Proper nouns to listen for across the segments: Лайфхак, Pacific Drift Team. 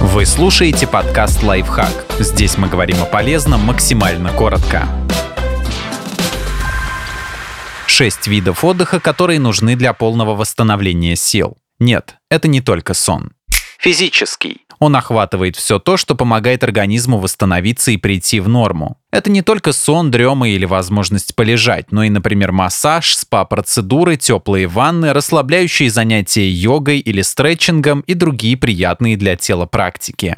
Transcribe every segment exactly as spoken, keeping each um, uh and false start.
Вы слушаете подкаст «Лайфхак». Здесь мы говорим о полезном максимально коротко. шесть видов отдыха, которые нужны для полного восстановления сил. Нет, это не только сон. Физический. Он охватывает все то, что помогает организму восстановиться и прийти в норму. Это не только сон, дрема или возможность полежать, но и, например, массаж, спа-процедуры, теплые ванны, расслабляющие занятия йогой или стретчингом и другие приятные для тела практики.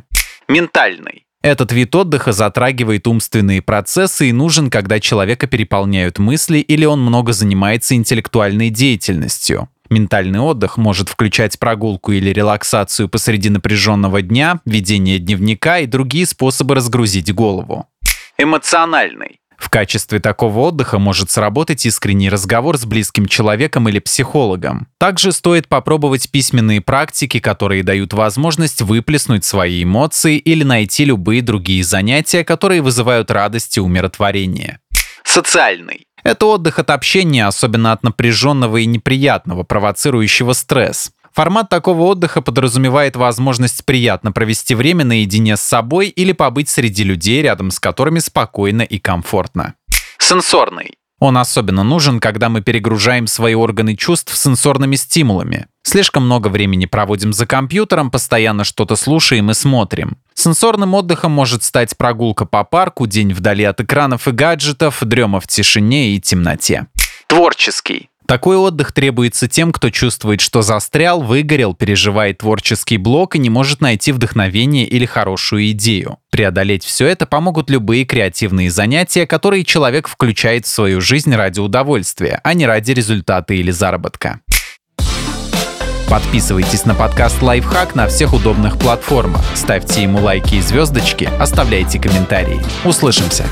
Ментальный. Этот вид отдыха затрагивает умственные процессы и нужен, когда человека переполняют мысли или он много занимается интеллектуальной деятельностью. Ментальный отдых может включать прогулку или релаксацию посреди напряженного дня, ведение дневника и другие способы разгрузить голову. Эмоциональный. В качестве такого отдыха может сработать искренний разговор с близким человеком или психологом. Также стоит попробовать письменные практики, которые дают возможность выплеснуть свои эмоции или найти любые другие занятия, которые вызывают радость и умиротворение. Социальный. Это отдых от общения, особенно от напряженного и неприятного, провоцирующего стресс. Формат такого отдыха подразумевает возможность приятно провести время наедине с собой или побыть среди людей, рядом с которыми спокойно и комфортно. Сенсорный. Он особенно нужен, когда мы перегружаем свои органы чувств сенсорными стимулами. Слишком много времени проводим за компьютером, постоянно что-то слушаем и смотрим. Сенсорным отдыхом может стать прогулка по парку, день вдали от экранов и гаджетов, дрема в тишине и темноте. Творческий. Такой отдых требуется тем, кто чувствует, что застрял, выгорел, переживает творческий блок и не может найти вдохновение или хорошую идею. Преодолеть все это помогут любые креативные занятия, которые человек включает в свою жизнь ради удовольствия, а не ради результата или заработка. Подписывайтесь на подкаст «Лайфхак» на всех удобных платформах, ставьте ему лайки и звездочки, оставляйте комментарии. Услышимся!